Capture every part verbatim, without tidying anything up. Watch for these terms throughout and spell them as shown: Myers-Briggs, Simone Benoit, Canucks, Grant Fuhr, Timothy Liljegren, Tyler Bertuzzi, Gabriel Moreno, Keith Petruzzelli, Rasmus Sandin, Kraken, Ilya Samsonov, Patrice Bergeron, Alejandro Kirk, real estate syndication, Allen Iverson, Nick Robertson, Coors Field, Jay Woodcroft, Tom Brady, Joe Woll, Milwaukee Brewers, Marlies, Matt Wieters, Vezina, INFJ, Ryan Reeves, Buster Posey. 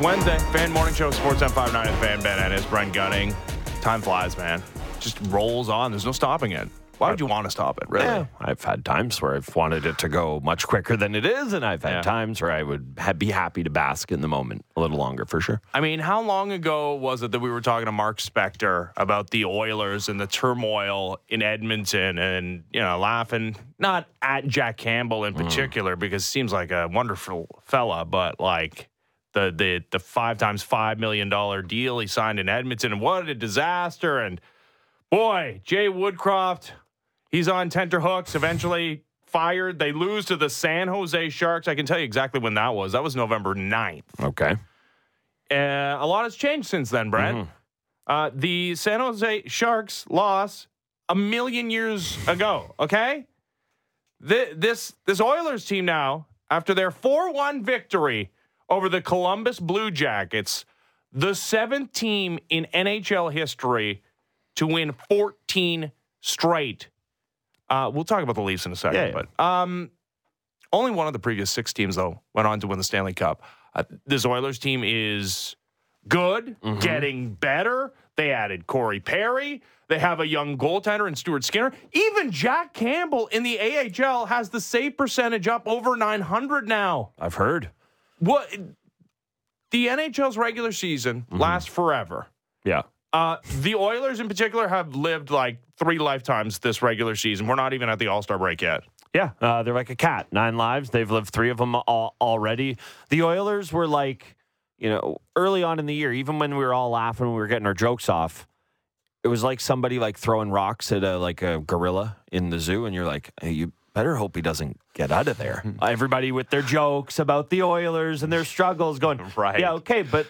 It's Wednesday. Fan Morning Show, Sports on five ninety, The Fan, Ben Ennis, Brent Gunning. Time flies, man. Just rolls on. There's no stopping it. Why would you want to stop it, really? Yeah, I've had times where I've wanted it to go much quicker than it is, and I've had yeah. times where I would ha- be happy to bask in the moment a little longer, for sure. I mean, how long ago was it that we were talking to Mark Spector about the Oilers and the turmoil in Edmonton and, you know, laughing, not at Jack Campbell in particular, mm. because he seems like a wonderful fella, but, like, the, the, the five times five million dollars deal he signed in Edmonton, and what a disaster, and, boy, Jay Woodcroft... He's on tenterhooks, eventually fired. They lose to the San Jose Sharks. I can tell you exactly when that was. That was November ninth. Okay. Uh, a lot has changed since then, Brent. Mm-hmm. Uh, the San Jose Sharks lost a million years ago, okay? The, this, this Oilers team now, after their four one victory over the Columbus Blue Jackets, the seventh team in N H L history to win fourteen straight. Uh, we'll talk about the Leafs in a second, yeah, yeah. but um, only one of the previous six teams, though, went on to win the Stanley Cup. Uh, this Oilers team is good, mm-hmm. getting better. They added Corey Perry. They have a young goaltender in Stuart Skinner. Even Jack Campbell in the A H L has the save percentage up over nine hundred now. I've heard. What? The N H L's regular season mm-hmm. lasts forever. Yeah. Uh, the Oilers in particular have lived like three lifetimes this regular season. We're not even at the All-Star break yet. Yeah, uh, they're like a cat. Nine lives. They've lived three of them all- already. The Oilers were like, you know, early on in the year, even when we were all laughing, we were getting our jokes off. It was like somebody like throwing rocks at a, like a gorilla in the zoo. And you're like, hey, you better hope he doesn't get out of there. Everybody with their jokes about the Oilers and their struggles going, right. yeah, okay, but...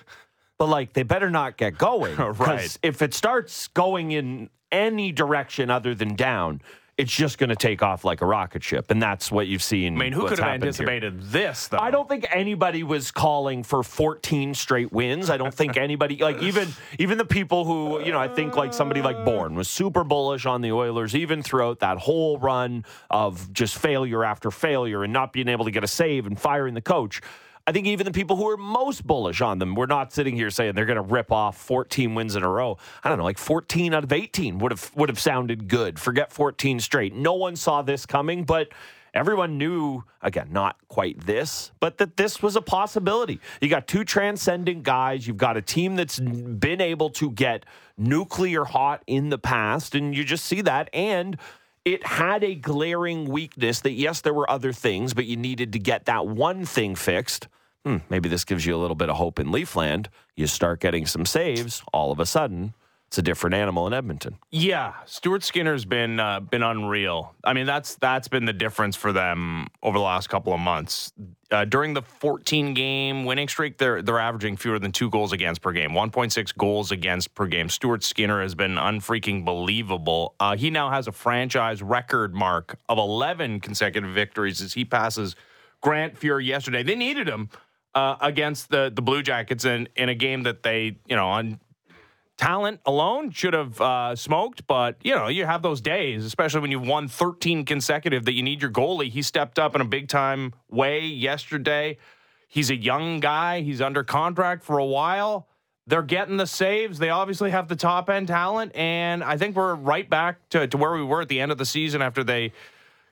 But, like, they better not get going. Right. If it starts going in any direction other than down, it's just going to take off like a rocket ship. And that's what you've seen. I mean, who could have anticipated here. this, though? I don't think anybody was calling for fourteen straight wins. I don't think anybody, like, even even the people who, you know, I think, like, somebody like Bourne was super bullish on the Oilers, even throughout that whole run of just failure after failure and not being able to get a save and firing the coach. I think even the people who are most bullish on them, we're not sitting here saying they're going to rip off fourteen wins in a row. I don't know, like fourteen out of eighteen would have would have sounded good. Forget fourteen straight. No one saw this coming, but everyone knew, again, not quite this, but that this was a possibility. You got two transcendent guys. You've got a team that's been able to get nuclear hot in the past, and you just see that. And it had a glaring weakness that, yes, there were other things, but you needed to get that one thing fixed. Hmm, maybe this gives you a little bit of hope in Leafland. You start getting some saves. All of a sudden, it's a different animal in Edmonton. Yeah, Stuart Skinner's been uh, been unreal. I mean, that's that's been the difference for them over the last couple of months. Uh, during the fourteen-game winning streak, they're they're averaging fewer than two goals against per game, one point six goals against per game. Stuart Skinner has been unfreaking believable. Uh, he now has a franchise record mark of eleven consecutive victories as he passes Grant Fuhr yesterday. They needed him. Uh, against the, the Blue Jackets in, in a game that they, you know, on talent alone should have uh, smoked. But, you know, you have those days, especially when you've won thirteen consecutive, that you need your goalie. He stepped up in a big-time way yesterday. He's a young guy. He's under contract for a while. They're getting the saves. They obviously have the top-end talent. And I think we're right back to, to where we were at the end of the season after they –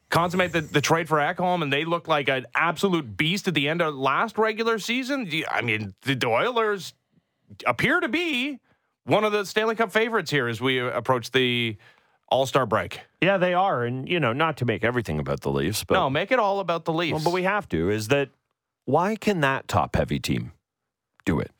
consummate the, the trade for Ekholm, and they look like an absolute beast at the end of last regular season. I mean, the Oilers appear to be one of the Stanley Cup favorites here as we approach the All-Star break. Yeah, they are. And, you know, not to make everything about the Leafs. But no, make it all about the Leafs. Well, but we have to, is that why can that top-heavy team do it?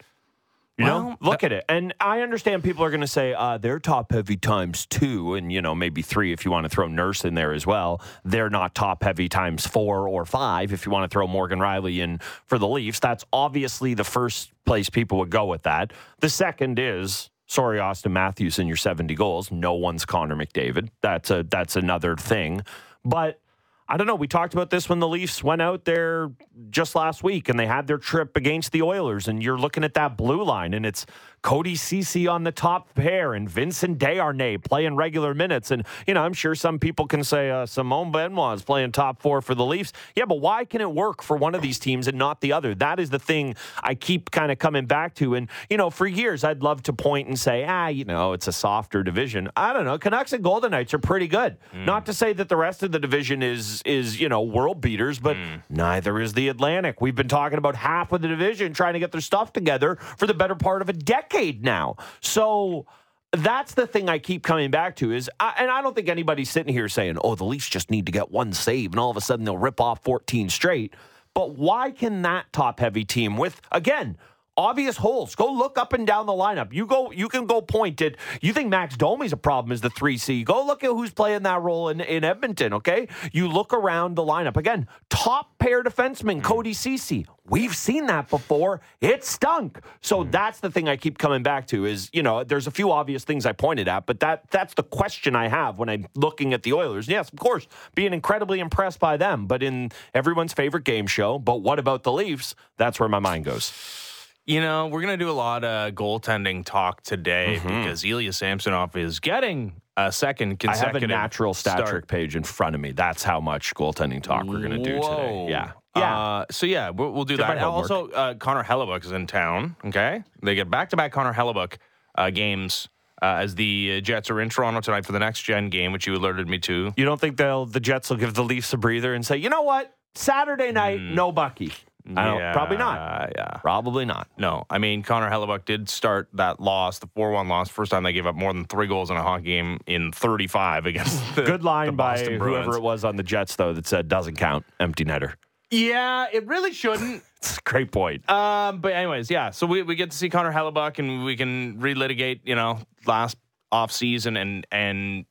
You well, know, look that, at it. And I understand people are going to say uh, they're top-heavy times two and, you know, maybe three if you want to throw Nurse in there as well. They're not top-heavy times four or five if you want to throw Morgan Rielly in for the Leafs. That's obviously the first place people would go with that. The second is, sorry, Auston Matthews and your seventy goals. No one's Connor McDavid. That's a that's another thing. But I don't know. We talked about this when the Leafs went out there just last week and they had their trip against the Oilers, and you're looking at that blue line and it's Cody Ceci on the top pair and Vincent Desharnais playing regular minutes. And, you know, I'm sure some people can say uh, Simone Benoit is playing top four for the Leafs. Yeah, but why can it work for one of these teams and not the other? That is the thing I keep kind of coming back to. And, you know, for years, I'd love to point and say, ah, you know, it's a softer division. I don't know. Canucks and Golden Knights are pretty good. Mm. Not to say that the rest of the division is, is you know, world beaters, but mm. neither is the Atlantic. We've been talking about half of the division trying to get their stuff together for the better part of a decade now. So that's the thing I keep coming back to is, I, and I don't think anybody's sitting here saying, oh, the Leafs just need to get one save and all of a sudden they'll rip off fourteen straight. But why can that top-heavy team with, again, obvious holes. Go look up and down the lineup. You go. You can go point at. You think Max Domi's a problem is the three C. Go look at who's playing that role in, in Edmonton, okay? You look around the lineup. Again, top pair defenseman, Cody Ceci. We've seen that before. It stunk. So that's the thing I keep coming back to is, you know, there's a few obvious things I pointed at, but that that's the question I have when I'm looking at the Oilers. Yes, of course, being incredibly impressed by them, but in everyone's favorite game show, but what about the Leafs? That's where my mind goes. You know, we're going to do a lot of goaltending talk today mm-hmm. because Ilya Samsonov is getting a second consecutive I have a natural stat trick page in front of me. That's how much goaltending talk we're going to do Whoa. today. Yeah. yeah. Uh, so, yeah, we'll, we'll do Did that. Also, uh, Connor Hellebuyck is in town, okay? They get back-to-back Connor Hellebuyck uh, games uh, as the Jets are in Toronto tonight for the next-gen game, which you alerted me to. You don't think they'll the Jets will give the Leafs a breather and say, you know what, Saturday night, mm. no Bucky. I don't, yeah, probably not. Uh, yeah. Probably not. No. I mean, Connor Hellebuyck did start that loss, the four one loss. First time they gave up more than three goals in a hockey game in thirty-five against the Good line the by whoever it was on the Jets, though, that said doesn't count. Empty netter. Yeah, it really shouldn't. It's a great point. Um, but anyways, yeah. So we, we get to see Connor Hellebuyck, and we can relitigate, you know, last offseason and, and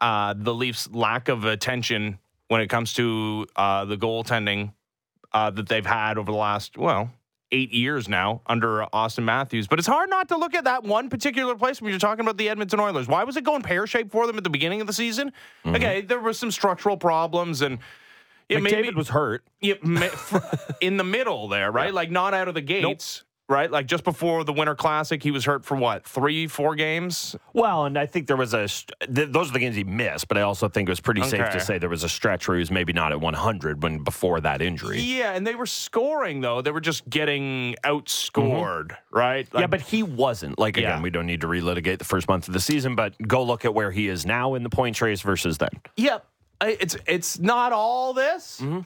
uh, the Leafs' lack of attention when it comes to uh, the goaltending. Uh, that they've had over the last, well, eight years now under uh, Auston Matthews. But it's hard not to look at that one particular place when you're talking about the Edmonton Oilers. Why was it going pear-shaped for them at the beginning of the season? Mm-hmm. Okay, there were some structural problems, and it McDavid maybe, was hurt. It, in the middle there, right? Yeah. Like, not out of the gates. Nope. Right? Like, just before the Winter Classic, he was hurt for, what, three, four games? Well, and I think there was a... Th- those are the games he missed, but I also think it was pretty okay. safe to say there was a stretch where he was maybe not at one hundred when before that injury. Yeah, and they were scoring, though. They were just getting outscored, mm-hmm. right? Like, yeah, but he wasn't. Like, again, yeah. we don't need to relitigate the first month of the season, but go look at where he is now in the points race versus then. Yep. Yeah, it's, it's not all this. Mm-hmm.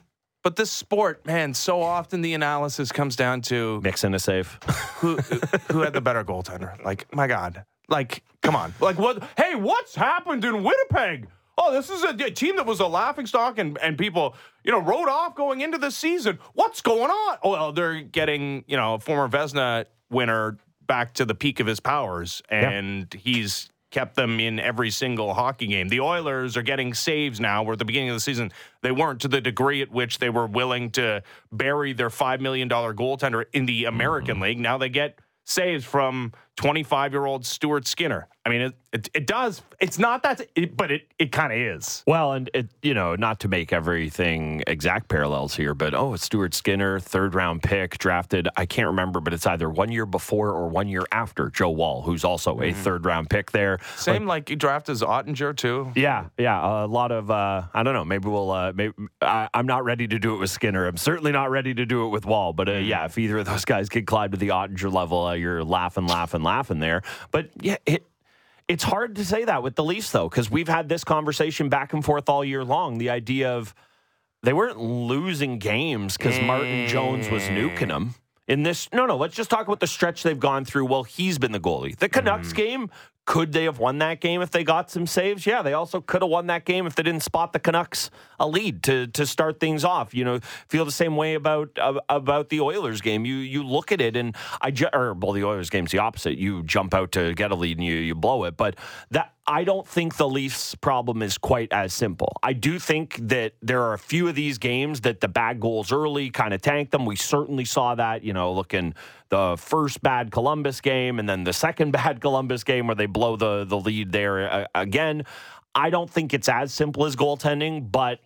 But this sport, man, so often the analysis comes down to... Mixing a save. Who who had the better goaltender? Like, my God. Like, come on. Like, what? Hey, what's happened in Winnipeg? Oh, this is a team that was a laughingstock and, and people, you know, wrote off going into this season. What's going on? Oh, well, they're getting, you know, a former Vezina winner back to the peak of his powers. And yeah. he's... kept them in every single hockey game. The Oilers are getting saves now, where at the beginning of the season, they weren't to the degree at which they were willing to bury their five million dollars goaltender in the American mm-hmm. League. Now they get saves from twenty-five-year-old Stuart Skinner. I mean, it it, it does. It's not that, it, but it, it kind of is. Well, and, it you know, not to make everything exact parallels here, but, oh, it's Stuart Skinner, third-round pick, drafted, I can't remember, but it's either one year before or one year after Joe Woll, who's also mm-hmm. a third-round pick there. Same, like, like draft as Ottinger, too. Yeah, yeah, a lot of, uh, I don't know, maybe we'll, uh, maybe, I, I'm not ready to do it with Skinner. I'm certainly not ready to do it with Woll, but, uh, yeah, if either of those guys could climb to the Ottinger level, uh, you're laughing, laughing, laughing there. But, yeah, it, it's hard to say that with the Leafs, though, because we've had this conversation back and forth all year long. The idea of they weren't losing games because mm. Martin Jones was nuking them. In this, no, no, let's just talk about the stretch they've gone through while he's been the goalie. The Canucks mm. game, could they have won that game if they got some saves? Yeah, they also could have won that game if they didn't spot the Canucks a lead to to start things off. You know, feel the same way about uh, about the Oilers game. You you look at it and I ju- or well, the Oilers game's the opposite. You jump out to get a lead and you you blow it. But that I don't think the Leafs' problem is quite as simple. I do think that there are a few of these games that the bad goals early kind of tank them. We certainly saw that. You know, looking. The first bad Columbus game and then the second bad Columbus game where they blow the, the lead there uh, again. I don't think it's as simple as goaltending, but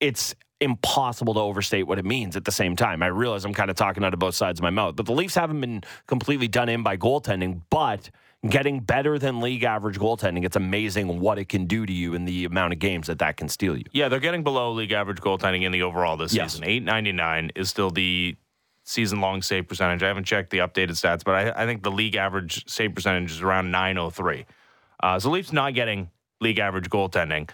it's impossible to overstate what it means at the same time. I realize I'm kind of talking out of both sides of my mouth, but the Leafs haven't been completely done in by goaltending, but getting better than league average goaltending, it's amazing what it can do to you and the amount of games that that can steal you. Yeah, they're getting below league average goaltending in the overall this yes. season. eight ninety-nine is still the season-long save percentage. I haven't checked the updated stats, but I, I think the league average save percentage is around nine oh three. Uh, so Leafs not getting league average goaltending.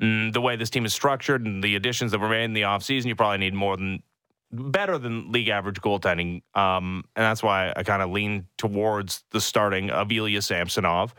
Mm, the way this team is structured and the additions that were made in the offseason, you probably need more than better than league average goaltending. Um, and that's why I kind of lean towards the starting of Ilya Samsonov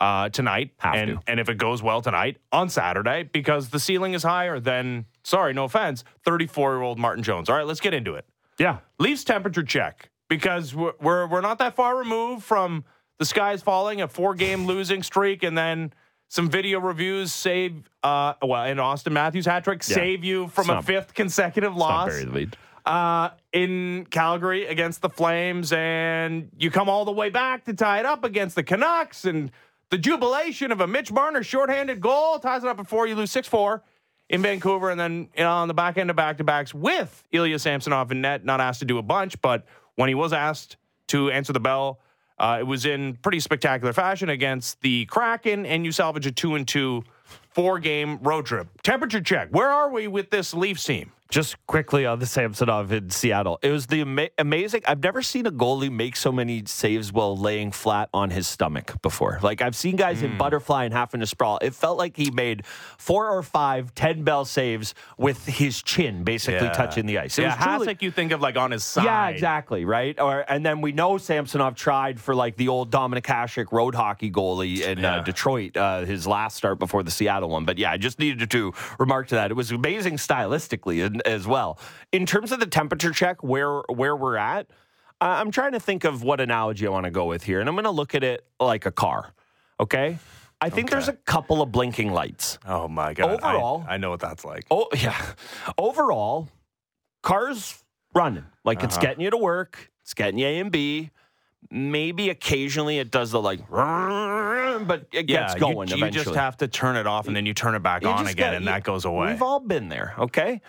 uh, tonight. Have and, to. and if it goes well tonight, on Saturday, because the ceiling is higher than, sorry, no offense, thirty-four-year-old Martin Jones. All right, let's get into it. Yeah. Leafs temperature check, because we're, we're we're not that far removed from the skies falling, a four-game losing streak, and then some video reviews save, uh, well, and Auston Matthews hat trick yeah. save you from it's a not, fifth consecutive loss it's not very lead. Uh, in Calgary against the Flames, and you come all the way back to tie it up against the Canucks, and the jubilation of a Mitch Marner shorthanded goal ties it up before you lose six four. In Vancouver, and then you know, on the back end of back-to-backs with Ilya Samsonov in net, not asked to do a bunch, but when he was asked to answer the bell, uh, it was in pretty spectacular fashion against the Kraken, and you salvage a two and two, four-game road trip. Temperature check. Where are we with this Leafs team? Just quickly on the Samsonov in Seattle. It was the ama- amazing. I've never seen a goalie make so many saves while laying flat on his stomach before. Like, I've seen guys mm. in butterfly and half in a sprawl. It felt like he made four or five ten-bell saves with his chin basically yeah. touching the ice. It yeah, was truly, Hasek you think of, like, on his side. Yeah, exactly, right? Or And then we know Samsonov tried for, like, the old Dominik Hasek road hockey goalie in yeah. uh, Detroit, uh, his last start before the Seattle one. But, yeah, I just needed to remark to that. It was amazing stylistically, and as well. In terms of the temperature check, where where we're at, I'm trying to think of what analogy I want to go with here, and I'm going to look at it like a car, okay? I think okay. there's a couple of blinking lights. Oh, my God. Overall. I, I know what that's like. Oh, yeah. Overall, cars running. Like, uh-huh. it's getting you to work. It's getting you A and B. Maybe occasionally it does the, like, but it gets yeah, going you, eventually. You just have to turn it off, and then you turn it back you on again, got, and you, that goes away. We've all been there, okay?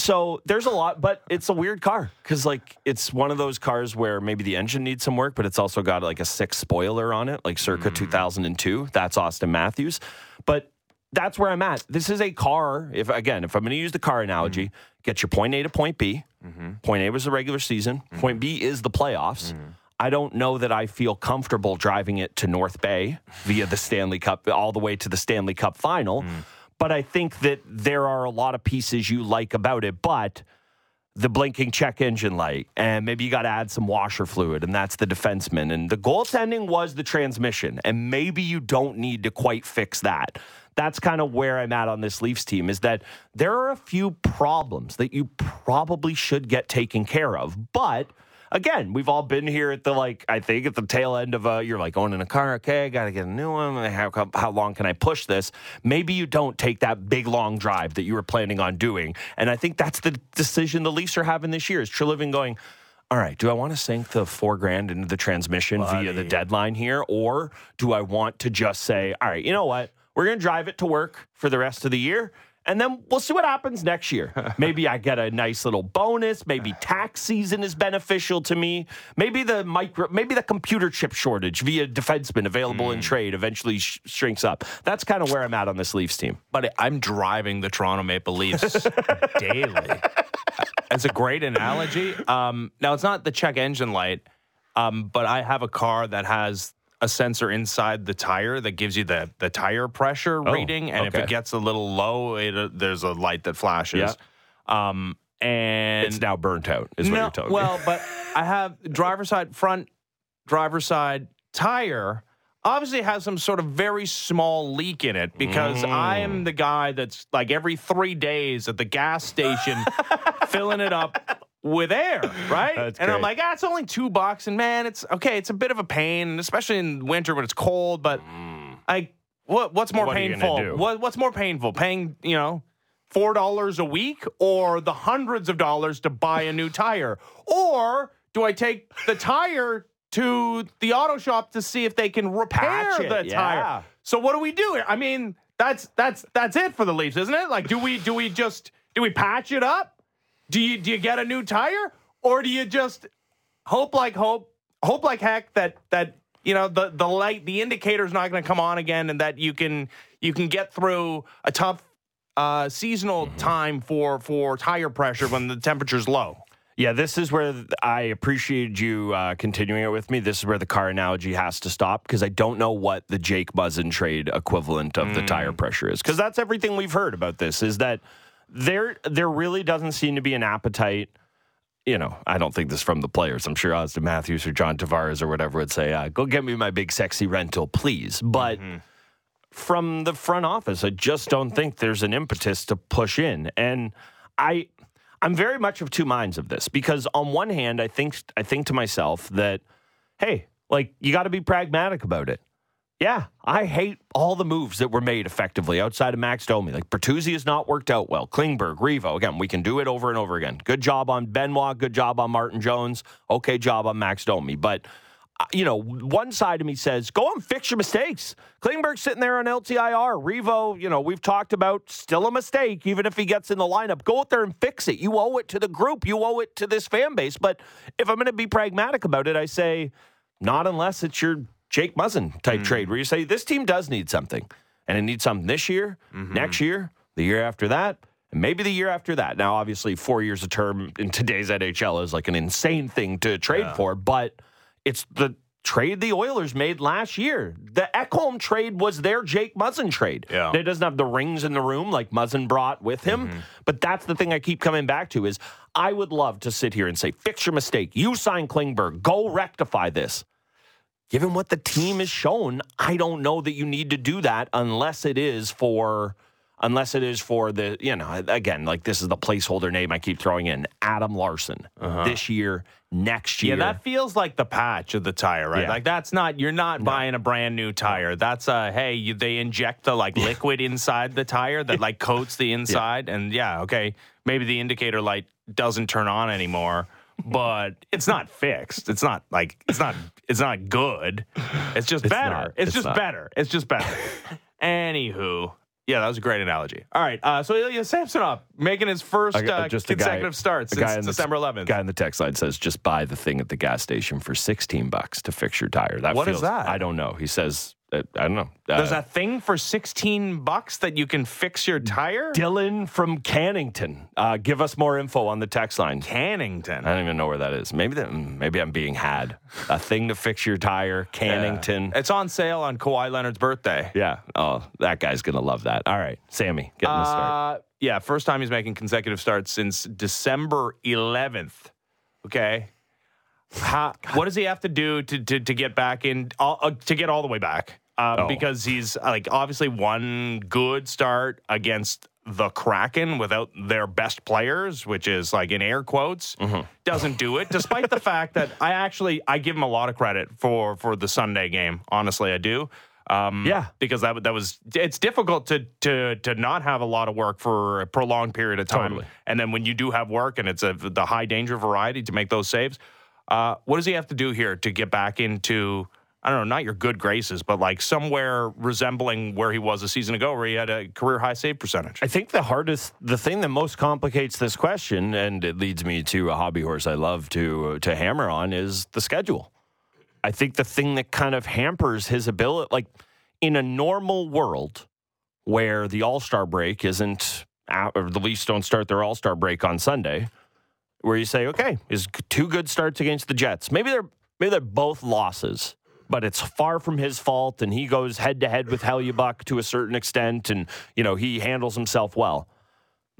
So there's a lot, but it's a weird car because, like, it's one of those cars where maybe the engine needs some work, but it's also got, like, a six spoiler on it, like circa mm. two thousand two. That's Auston Matthews. But that's where I'm at. This is a car. If Again, if I'm going to use the car analogy, mm. get your point A to point B. Mm-hmm. Point A was the regular season. Mm-hmm. Point B is the playoffs. Mm-hmm. I don't know that I feel comfortable driving it to North Bay via the Stanley Cup, all the way to the Stanley Cup final. Mm. But I think that there are a lot of pieces you like about it, but the blinking check engine light, and maybe you got to add some washer fluid, and that's the defenseman. And the goaltending was the transmission, and maybe you don't need to quite fix that. That's kind of where I'm at on this Leafs team, is that there are a few problems that you probably should get taken care of, but again, we've all been here at the, like, I think at the tail end of a, you're like owning a car, okay, I got to get a new one, how, how long can I push this? Maybe you don't take that big, long drive that you were planning on doing, and I think that's the decision the Leafs are having this year, is Treliving going, all right, do I want to sink the four grand into the transmission Bloody. via the deadline here, or do I want to just say, all right, you know what, we're going to drive it to work for the rest of the year, and then we'll see what happens next year. Maybe I get a nice little bonus. Maybe tax season is beneficial to me. Maybe the micro, maybe the computer chip shortage via defenseman available mm. in trade eventually sh- shrinks up. That's kind of where I'm at on this Leafs team. But I'm driving the Toronto Maple Leafs daily. That's a great analogy. Um, now, it's not the check engine light, um, but I have a car that has a sensor inside the tire that gives you the, the tire pressure oh, reading. And okay. if it gets a little low, it, uh, there's a light that flashes. Yeah. Um, and it's now burnt out is no, what you're telling well, me. Well, but I have driver's side front, driver's side tire obviously has some sort of very small leak in it, because mm. I am the guy that's like every three days at the gas station filling it up with air, right? That's and great. I'm like, ah, it's only two bucks, and man, it's okay. It's a bit of a pain, especially in winter when it's cold. But like, what what's more what painful? What, what's more painful? Paying, you know, four dollars a week, or the hundreds of dollars to buy a new tire, or do I take the tire to the auto shop to see if they can repair the yeah. tire? So what do we do here? I mean, that's that's that's it for the Leafs, isn't it? Like, do we do we just Do we patch it up? Do you do you get a new tire, or do you just hope like hope hope like heck that that you know the the light the indicator's not going to come on again, and that you can you can get through a tough uh, seasonal mm-hmm. time for for tire pressure when the temperature's low. Yeah, this is where I appreciated you uh, continuing it with me. This is where the car analogy has to stop, because I don't know what the Jake Muzzin trade equivalent of mm. the tire pressure is. Because that's everything we've heard about this, is that there there really doesn't seem to be an appetite. You know, I don't think this is from the players. I'm sure Auston Matthews or John Tavares or whatever would say, uh, go get me my big sexy rental, please. But mm-hmm. from the front office, I just don't think there's an impetus to push in. And I... I'm very much of two minds of this, because on one hand, I think I think to myself that, hey, like, you got to be pragmatic about it. Yeah, I hate all the moves that were made effectively outside of Max Domi. Like, Bertuzzi has not worked out well. Klingberg, Revo, again, we can do it over and over again. Good job on Benoit. Good job on Martin Jones. Okay job on Max Domi. But, you know, one side of me says, go and fix your mistakes. Klingberg's sitting there on L T I R. Revo, you know, we've talked about, still a mistake, even if he gets in the lineup. Go out there and fix it. You owe it to the group. You owe it to this fan base. But if I'm going to be pragmatic about it, I say, not unless it's your Jake Muzzin type mm-hmm. trade, where you say, this team does need something. And it needs something this year, mm-hmm. next year, the year after that. And maybe the year after that. Now, obviously, four years a term in today's N H L is like an insane thing to trade yeah. for. But it's the trade the Oilers made last year. The Ekholm trade was their Jake Muzzin trade. Yeah. It doesn't have the rings in the room like Muzzin brought with him. Mm-hmm. But that's the thing I keep coming back to, is I would love to sit here and say, fix your mistake. You sign Klingberg. Go rectify this. Given what the team has shown, I don't know that you need to do that unless it is for... Unless it is for the, you know, again, like, this is the placeholder name I keep throwing in, Adam Larson. Uh-huh. This year, next year. Yeah, that feels like the patch of the tire, right? Yeah. Like, that's not, you're not no. buying a brand new tire. That's a, hey, you, they inject the, like, liquid inside the tire that, like, coats the inside. Yeah. And, yeah, okay, maybe the indicator light doesn't turn on anymore, but it's not fixed. It's not, like, it's not, it's not good. It's just it's better. Not, it's, it's just not. better. It's just better. Anywho. Yeah, that was a great analogy. All right, uh, so Ilya Samsonov making his first uh, consecutive guy, starts since December eleventh. The guy in the text line says, just buy the thing at the gas station for sixteen bucks to fix your tire. That what feels, is that? I don't know. He says, uh, I don't know. Uh, There's a thing for sixteen bucks that you can fix your tire? Dylan from Cannington. Uh, give us more info on the text line. Cannington? I don't even know where that is. Maybe that, maybe I'm being had. A thing to fix your tire, Cannington. Yeah. It's on sale on Kawhi Leonard's birthday. Yeah. Oh, that guy's going to love that. All right. Sammy, getting uh, the start. Yeah, first time he's making consecutive starts since December eleventh. Okay. How, what does he have to do to, to, to get back in, uh, to get all the way back? Um, oh. Because he's, like, obviously one good start against the Kraken without their best players, which is, like, in air quotes, mm-hmm. doesn't do it, despite the fact that I actually, I give him a lot of credit for, for the Sunday game. Honestly, I do. Um, yeah. Because that that was, it's difficult to, to, to not have a lot of work for a prolonged period of time. Totally. And then when you do have work, and it's a, the high danger variety to make those saves, uh, what does he have to do here to get back into... I don't know, not your good graces, but like somewhere resembling where he was a season ago, where he had a career-high save percentage. I think the hardest, the thing that most complicates this question, and it leads me to a hobby horse I love to to hammer on, is the schedule. I think the thing that kind of hampers his ability, like in a normal world where the All-Star break isn't, or the Leafs don't start their All-Star break on Sunday, where you say, okay, is two good starts against the Jets. Maybe they're maybe they're both losses. But it's far from his fault, and he goes head-to-head with Hellebuyck to a certain extent, and, you know, he handles himself well.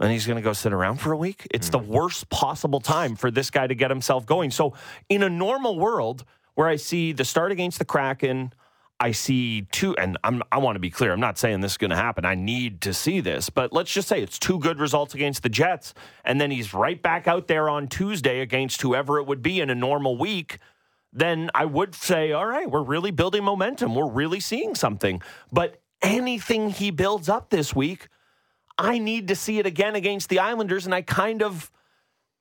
And he's going to go sit around for a week? It's mm-hmm. the worst possible time for this guy to get himself going. So in a normal world where I see the start against the Kraken, I see two, and I'm, I want to be clear, I'm not saying this is going to happen. I need to see this. But let's just say it's two good results against the Jets, and then he's right back out there on Tuesday against whoever it would be in a normal week. Then I would say, all right, we're really building momentum. We're really seeing something. But anything he builds up this week, I need to see it again against the Islanders, and I kind of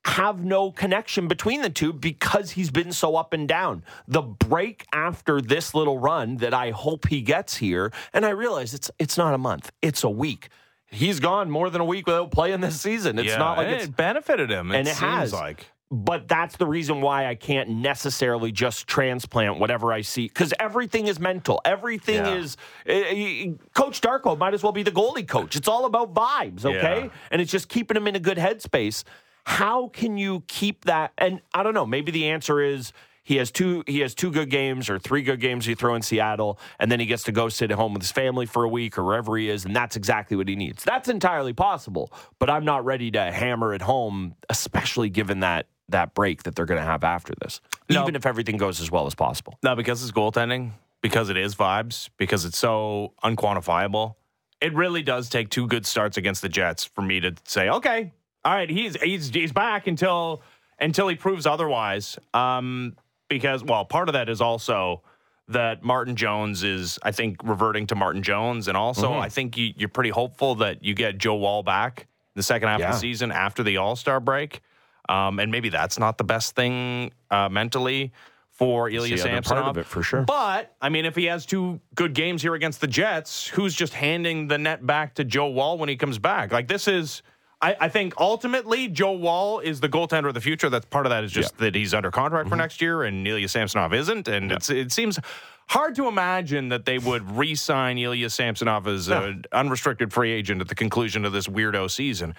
have no connection between the two because he's been so up and down. The break after this little run that I hope he gets here, and I realize it's it's not a month, it's a week. he's gone more than a week without playing this season. It's yeah, not like it's, it benefited him. It and it seems has. Like. But that's the reason why I can't necessarily just transplant whatever I see. Because everything is mental. Everything yeah. is... Uh, coach Darko might as well be the goalie coach. It's all about vibes, okay? Yeah. And it's just keeping him in a good headspace. How can you keep that? And I don't know. Maybe the answer is he has two he has two good games or three good games you throw in Seattle, and then he gets to go sit at home with his family for a week or wherever he is, and that's exactly what he needs. That's entirely possible, but I'm not ready to hammer it home, especially given that that break that they're going to have after this, no. even if everything goes as well as possible. No, because it's goaltending, because it is vibes, because it's so unquantifiable. It really does take two good starts against the Jets for me to say, okay, all right, he's he's he's back until until he proves otherwise. Um, because well, part of that is also that Martin Jones is, I think, reverting to Martin Jones, and also mm-hmm. I think you, you're pretty hopeful that you get Joe Woll back the second half yeah. of the season after the All-Star break, um, and maybe that's not the best thing uh, mentally for Ilya Samsonov. That's the other part of it, for sure. But I mean, if he has two good games here against the Jets, who's just handing the net back to Joe Woll when he comes back? Like this is. I, I think ultimately Joe Woll is the goaltender of the future. That's part of that is just yeah. that he's under contract mm-hmm. for next year and Ilya Samsonov isn't. And yeah. it's, it seems hard to imagine that they would re-sign Ilya Samsonov as yeah. an unrestricted free agent at the conclusion of this weirdo season.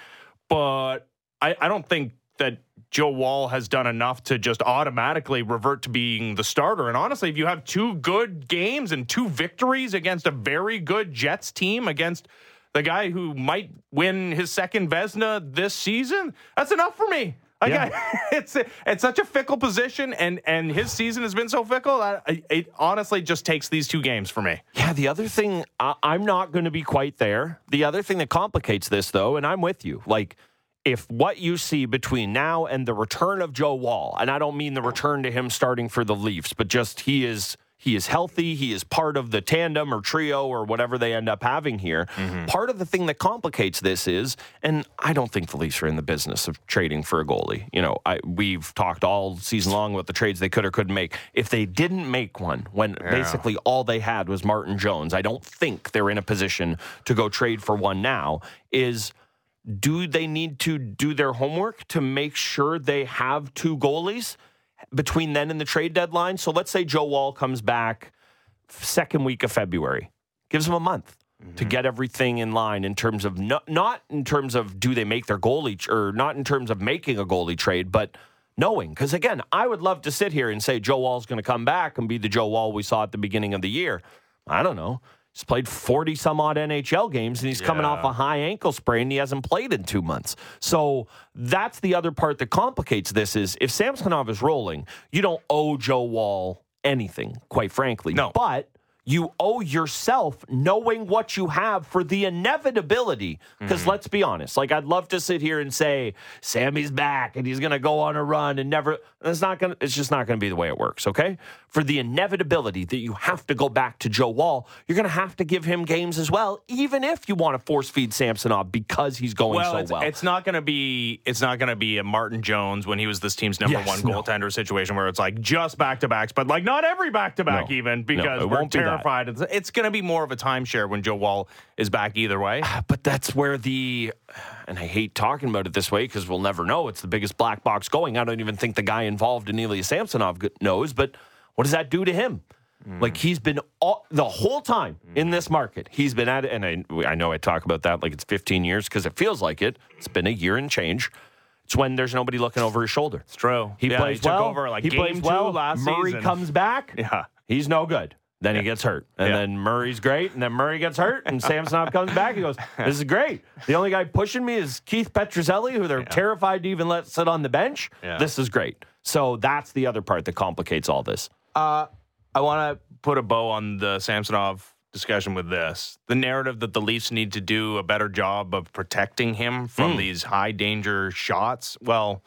But I, I don't think that Joe Woll has done enough to just automatically revert to being the starter. And honestly, if you have two good games and two victories against a very good Jets team, against the guy who might win his second Vezina this season, that's enough for me. Like yeah. I, it's it's such a fickle position, and, and his season has been so fickle. I, it honestly just takes these two games for me. Yeah, the other thing, I, I'm not going to be quite there. The other thing that complicates this, though, and I'm with you, like, if what you see between now and the return of Joe Woll, and I don't mean the return to him starting for the Leafs, but just he is... He is healthy. He is part of the tandem or trio or whatever they end up having here. Mm-hmm. Part of the thing that complicates this is, and I don't think the Leafs are in the business of trading for a goalie. You know, I, we've talked all season long about the trades they could or couldn't make. If they didn't make one, when yeah. basically all they had was Martin Jones, I don't think they're in a position to go trade for one now, is... Do they need to do their homework to make sure they have two goalies between then and the trade deadline? So let's say Joe Woll comes back second week of February. Gives him a month mm-hmm. to get everything in line in terms of, no, not in terms of do they make their goalie, or not in terms of making a goalie trade, but knowing. Because again, I would love to sit here and say Joe Wall's going to come back and be the Joe Woll we saw at the beginning of the year. I don't know. He's played forty-some-odd N H L games, and he's yeah. coming off a high ankle sprain, and he hasn't played in two months. So that's the other part that complicates this is if Samsonov is rolling, you don't owe Joe Woll anything, quite frankly. No. But you owe yourself knowing what you have for the inevitability. Because mm-hmm. let's be honest, like I'd love to sit here and say, Sammy's back, and he's going to go on a run and never... That's not gonna. It's just not going to be the way it works, okay? For the inevitability that you have to go back to Joe Woll, you're going to have to give him games as well, even if you want to force-feed Samsonov because he's going well, so it's, well. It's not going to be It's not going to be a Martin Jones when he was this team's number yes, one no. goaltender situation where it's like just back-to-backs, but like not every back-to-back no, even because no, we're terrified. Be it's going to be more of a timeshare when Joe Woll is back either way. But that's where the... And I hate talking about it this way because we'll never know. It's the biggest black box going. I don't even think the guy involved in Ilya Samsonov knows, but what does that do to him? Mm. Like, he's been all, the whole time in this market. He's been at it, and I, I know I talk about that like it's fifteen years because it feels like it. It's been a year and change. It's when there's nobody looking over his shoulder. It's true. He yeah, plays he well. Took over, like, he game plays two well. Last Murray season. comes back. Yeah. He's no good. Then yeah. he gets hurt. And yeah. then Murray's great. And then Murray gets hurt. And Samsonov comes back. He goes, this is great. The only guy pushing me is Keith Petruzzelli, who they're yeah. terrified to even let sit on the bench. Yeah. This is great. So that's the other part that complicates all this. Uh, I want to put a bow on the Samsonov discussion with this. The narrative that the Leafs need to do a better job of protecting him from mm. these high-danger shots. Well,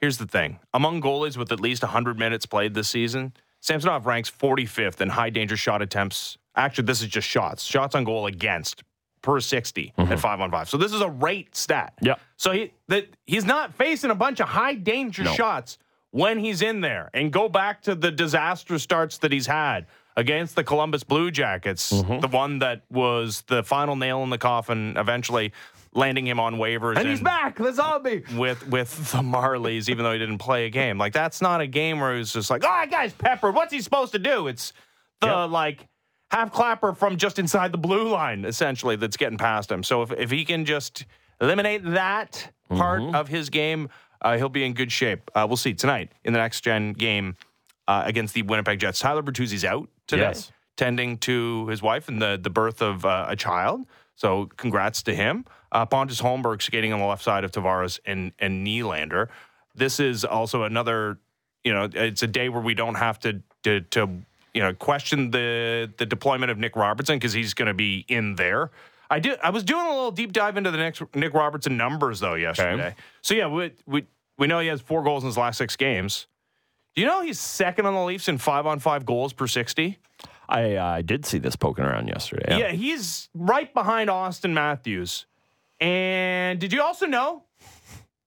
here's the thing. Among goalies with at least one hundred minutes played this season, Samsonov ranks forty-fifth in high-danger shot attempts. Actually, this is just shots. Shots on goal against per sixty mm-hmm. at five on five. So this is a rate stat. Yeah. So he that he's not facing a bunch of high-danger no. shots when he's in there. And go back to the disaster starts that he's had. against the Columbus Blue Jackets, mm-hmm. the one that was the final nail in the coffin, eventually landing him on waivers. And he's back, the zombie! With with the Marlies, even though he didn't play a game. Like, that's not a game where he's just like, oh, that guy's peppered. What's he supposed to do? It's the, yep. like, half-clapper from just inside the blue line, essentially, that's getting past him. So if, if he can just eliminate that part mm-hmm. of his game, uh, he'll be in good shape. Uh, we'll see tonight in the next-gen game uh, against the Winnipeg Jets. Tyler Bertuzzi's out today, yes. tending to his wife and the, the birth of uh, a child. So congrats to him. Uh, Pontus Holmberg skating on the left side of Tavares and, and Nylander. This is also another, you know, it's a day where we don't have to to, to you know, question the, the deployment of Nick Robertson because he's going to be in there. I did. I was doing a little deep dive into the next Nick Robertson numbers, though, yesterday. Okay. So, yeah, we, we we know he has four goals in his last six games. Do you know he's second on the Leafs in five-on-five goals per sixty? I uh, did see this poking around yesterday. Yeah. yeah, he's right behind Auston Matthews. And did you also know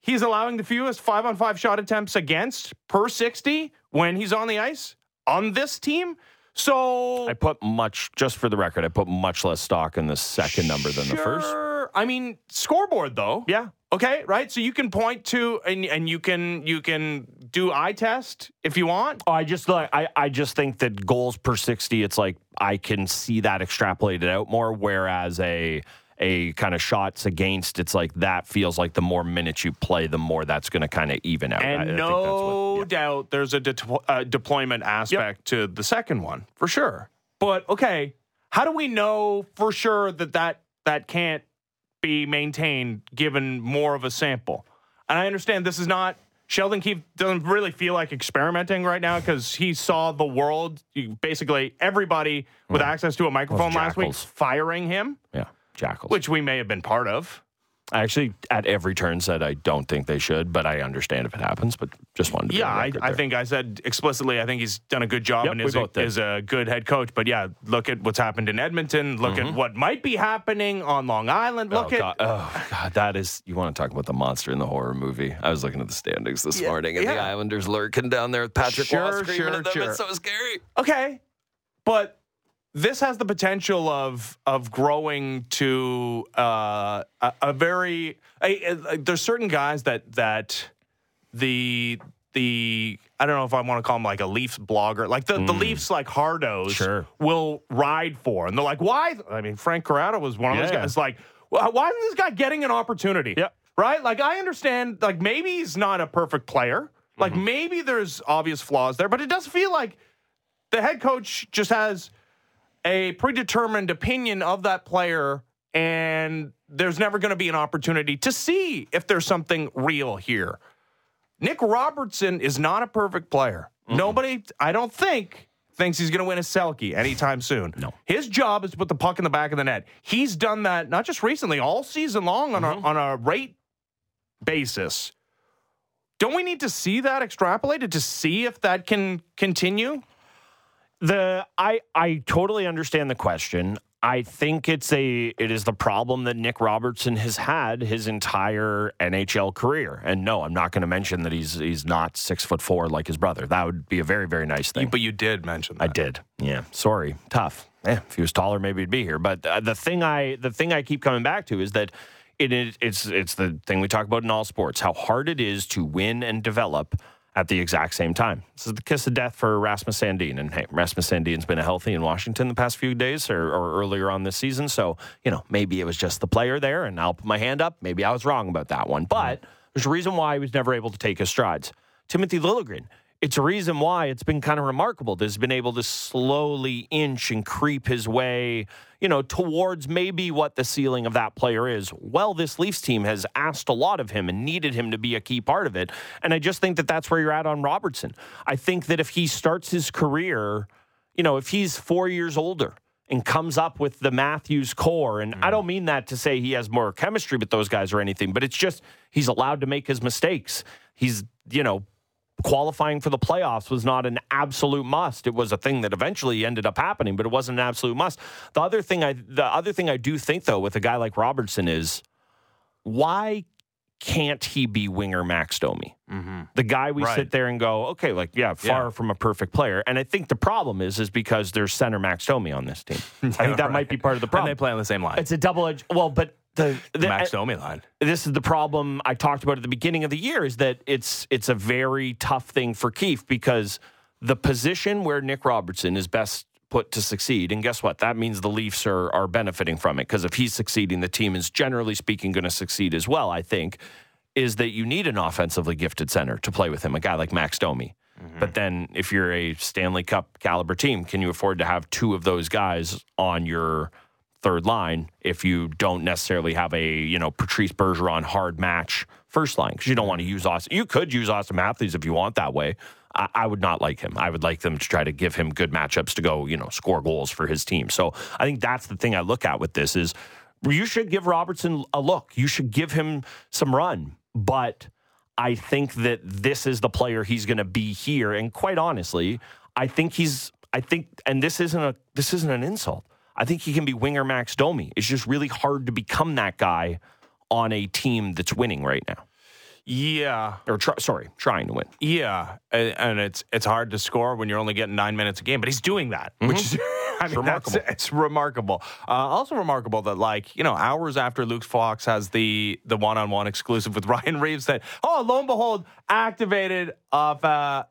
he's allowing the fewest five-on-five shot attempts against per sixty when he's on the ice on this team? So I put much, just for the record, I put much less stock in the second number than sure. the first. I mean, scoreboard though. Yeah. Okay. Right. So you can point to, and, and you can, you can do eye test if you want. Oh, I just like, I, I just think that goals per sixty, it's like, I can see that extrapolated out more. Whereas a, a kind of shots against, it's like, that feels like the more minutes you play, the more that's going to kind of even out. And I, no I think that's what, No doubt there's a de- uh, deployment aspect yep. to the second one, for sure. But, okay, how do we know for sure that that, that can't be maintained given more of a sample? And I understand this is not... Sheldon Keefe doesn't really feel like experimenting right now because he saw the world, basically everybody with yeah. access to a microphone last week, firing him. Yeah, jackals. Which we may have been part of. I actually, at every turn, said I don't think they should, but I understand if it happens, but just wanted to be Yeah, I, I think I said explicitly I think he's done a good job yep, and is a, is a good head coach. But, yeah, look at what's happened in Edmonton. Look mm-hmm. at what might be happening on Long Island. Look oh, at... God. Oh, God, that is... You want to talk about the monster in the horror movie. I was looking at the standings this yeah, morning, and yeah. the Islanders lurking down there with Patrick sure, Waugh screaming sure, at them. Sure. It's so scary. Okay, but... This has the potential of of growing to uh, a, a very. A, a, there's certain guys that that the the I don't know if I want to call them like a Leafs blogger, like the, mm. the Leafs like hardos sure. will ride for, and they're like, why? I mean, Frank Corrado was one of yeah. those guys. Like, why isn't this guy getting an opportunity? Yep. Right? Like, I understand. Like, maybe he's not a perfect player. Like, mm-hmm. maybe there's obvious flaws there, but it does feel like the head coach just has a predetermined opinion of that player, and there's never going to be an opportunity to see if there's something real here. Nick Robertson is not a perfect player. Mm-hmm. Nobody, I don't think, thinks he's going to win a Selke anytime soon. No. His job is to put the puck in the back of the net. He's done that not just recently, all season long on, mm-hmm. a, on a rate basis. Don't we need to see that extrapolated to see if that can continue? The I I totally understand the question. I think it's a it is the problem that Nick Robertson has had his entire N H L career. And no, I'm not going to mention that he's he's not six foot four like his brother. That would be a very very nice thing. But you did mention that. I did. Yeah. Sorry. Tough. Yeah. If he was taller, maybe he'd be here. But uh, the thing I the thing I keep coming back to is that it is it's it's the thing we talk about in all sports. How hard it is to win and develop at the exact same time. This is the kiss of death for Rasmus Sandin. And hey, Rasmus Sandin's been healthy in Washington the past few days or, or earlier on this season. So, you know, maybe it was just the player there and I'll put my hand up. Maybe I was wrong about that one. But there's a reason why he was never able to take his strides. Timothy Liljegren. It's a reason why it's been kind of remarkable that he's been able to slowly inch and creep his way, you know, towards maybe what the ceiling of that player is. Well, this Leafs team has asked a lot of him and needed him to be a key part of it. And I just think that that's where you're at on Robertson. I think that if he starts his career, you know, if he's four years older and comes up with the Matthews core, and mm. I don't mean that to say he has more chemistry with those guys or anything, but it's just he's allowed to make his mistakes. He's, you know, qualifying for the playoffs was not an absolute must. It was a thing that eventually ended up happening, but it wasn't an absolute must. The other thing I, the other thing I do think, though, with a guy like Robertson is, why can't he be winger Max Domi? Mm-hmm. The guy we right. sit there and go, okay, like, yeah, far yeah. from a perfect player. And I think the problem is, is because there's center Max Domi on this team. I think that right. might be part of the problem. And they play on the same line. It's a double-edged, well, but... The, the Max Domi line. This is the problem I talked about at the beginning of the year, is that it's it's a very tough thing for Keefe, because the position where Nick Robertson is best put to succeed, and guess what? That means the Leafs are are benefiting from it, because if he's succeeding, the team is generally speaking going to succeed as well, I think, is that you need an offensively gifted center to play with him, a guy like Max Domi. Mm-hmm. But then if you're a Stanley Cup caliber team, can you afford to have two of those guys on your third line if you don't necessarily have a, you know, Patrice Bergeron hard match first line? Because you don't want to use Austin. You could use Auston Matthews if you want that way. I, I would not like him. I would like them to try to give him good matchups to go, you know, score goals for his team. So I think that's the thing I look at with this is you should give Robertson a look. You should give him some run. But I think that this is the player he's going to be here. And quite honestly, I think he's, I think, and this isn't a, this isn't an insult. I think he can be winger Max Domi. It's just really hard to become that guy on a team that's winning right now. Yeah. Or, try, sorry, trying to win. Yeah, and it's it's hard to score when you're only getting nine minutes a game, but he's doing that, mm-hmm. which is I mean, remarkable. It's remarkable. Uh, also remarkable that, like, you know, hours after Luke Fox has the the one-on-one exclusive with Ryan Reeves that, oh, lo and behold, activated off uh,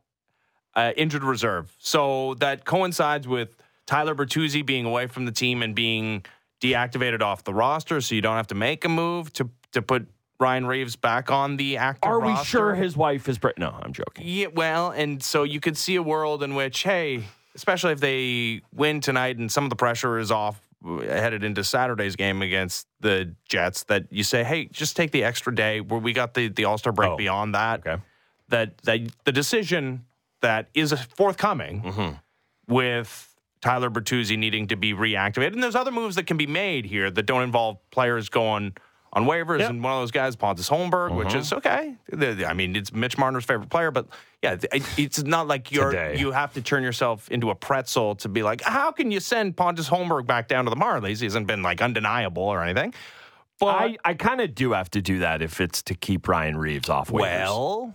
uh, injured reserve. So that coincides with Tyler Bertuzzi being away from the team and being deactivated off the roster, so you don't have to make a move to to put Ryan Reeves back on the active roster. Are we sure his wife is... Brit- no, I'm joking. Yeah, well, and so you could see a world in which, hey, especially if they win tonight and some of the pressure is off headed into Saturday's game against the Jets, that you say, hey, just take the extra day where we got the, the All-Star break oh, beyond that, okay. that. That the decision that is forthcoming mm-hmm. with... Tyler Bertuzzi needing to be reactivated. And there's other moves that can be made here that don't involve players going on waivers. Yep. And one of those guys, Pontus Holmberg, uh-huh. which is okay. I mean, it's Mitch Marner's favorite player, but yeah, it's not like you're Today. you have to turn yourself into a pretzel to be like, how can you send Pontus Holmberg back down to the Marlies? He hasn't been like undeniable or anything. But I, I kind of do have to do that if it's to keep Ryan Reeves off waivers. Well...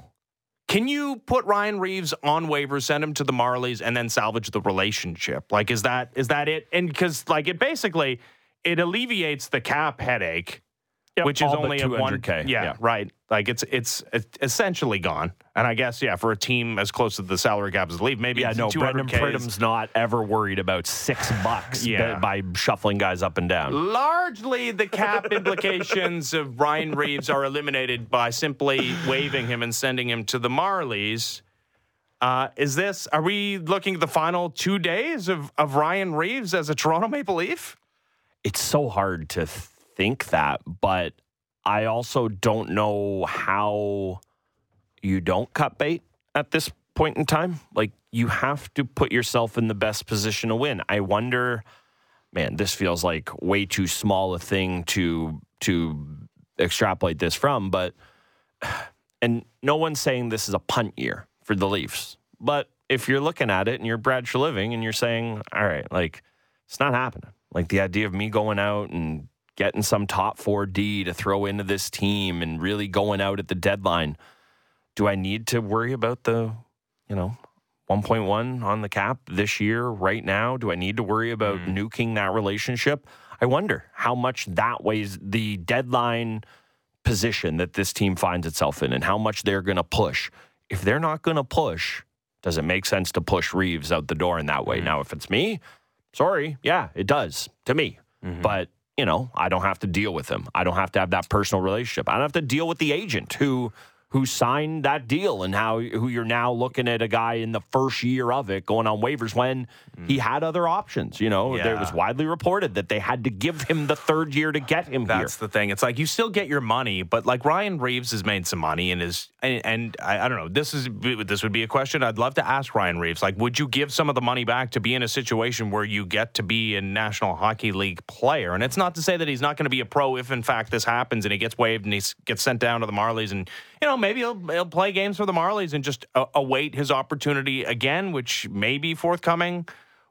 Can you put Ryan Reeves on waivers, send him to the Marlies, and then salvage the relationship? Like, is that is that it? And because, like, it basically, it alleviates the cap headache, yep, which is only at one K. Yeah, yeah, right. Like, it's, it's it's essentially gone. And I guess, yeah, for a team as close to the salary cap as the Leafs, maybe yeah, it's no, Brendan Pridham's not ever worried about six bucks yeah. by, by shuffling guys up and down. Largely, the cap implications of Ryan Reeves are eliminated by simply waiving him and sending him to the Marlies. Uh, is this, are we looking at the final two days of, of Ryan Reeves as a Toronto Maple Leaf? It's so hard to think that, but I also don't know how you don't cut bait at this point in time. Like, you have to put yourself in the best position to win. I wonder, man, this feels like way too small a thing to to extrapolate this from, but, and no one's saying this is a punt year for the Leafs, but if you're looking at it and you're Brad Treliving and you're saying, all right, like, it's not happening. Like, the idea of me going out and getting some top four D to throw into this team and really going out at the deadline, do I need to worry about the, you know, one point one on the cap this year right now? Do I need to worry about mm. nuking that relationship? I wonder how much that weighs the deadline position that this team finds itself in and how much they're going to push. If they're not going to push, does it make sense to push Reeves out the door in that way? Mm. Now, if it's me, sorry, yeah, it does to me. Mm-hmm. But, you know, I don't have to deal with him. I don't have to have that personal relationship. I don't have to deal with the agent who... who signed that deal and how who you're now looking at a guy in the first year of it going on waivers when mm. he had other options. You know, yeah. It was widely reported that they had to give him the third year to get him That's here. That's the thing. It's like you still get your money, but like Ryan Reeves has made some money and is and, and I, I don't know. This is this would be a question I'd love to ask Ryan Reeves. Like, would you give some of the money back to be in a situation where you get to be a National Hockey League player? And it's not to say that he's not going to be a pro if in fact this happens and he gets waived and he gets sent down to the Marlies and, you know, maybe he'll, he'll play games for the Marlies and just uh, await his opportunity again, which may be forthcoming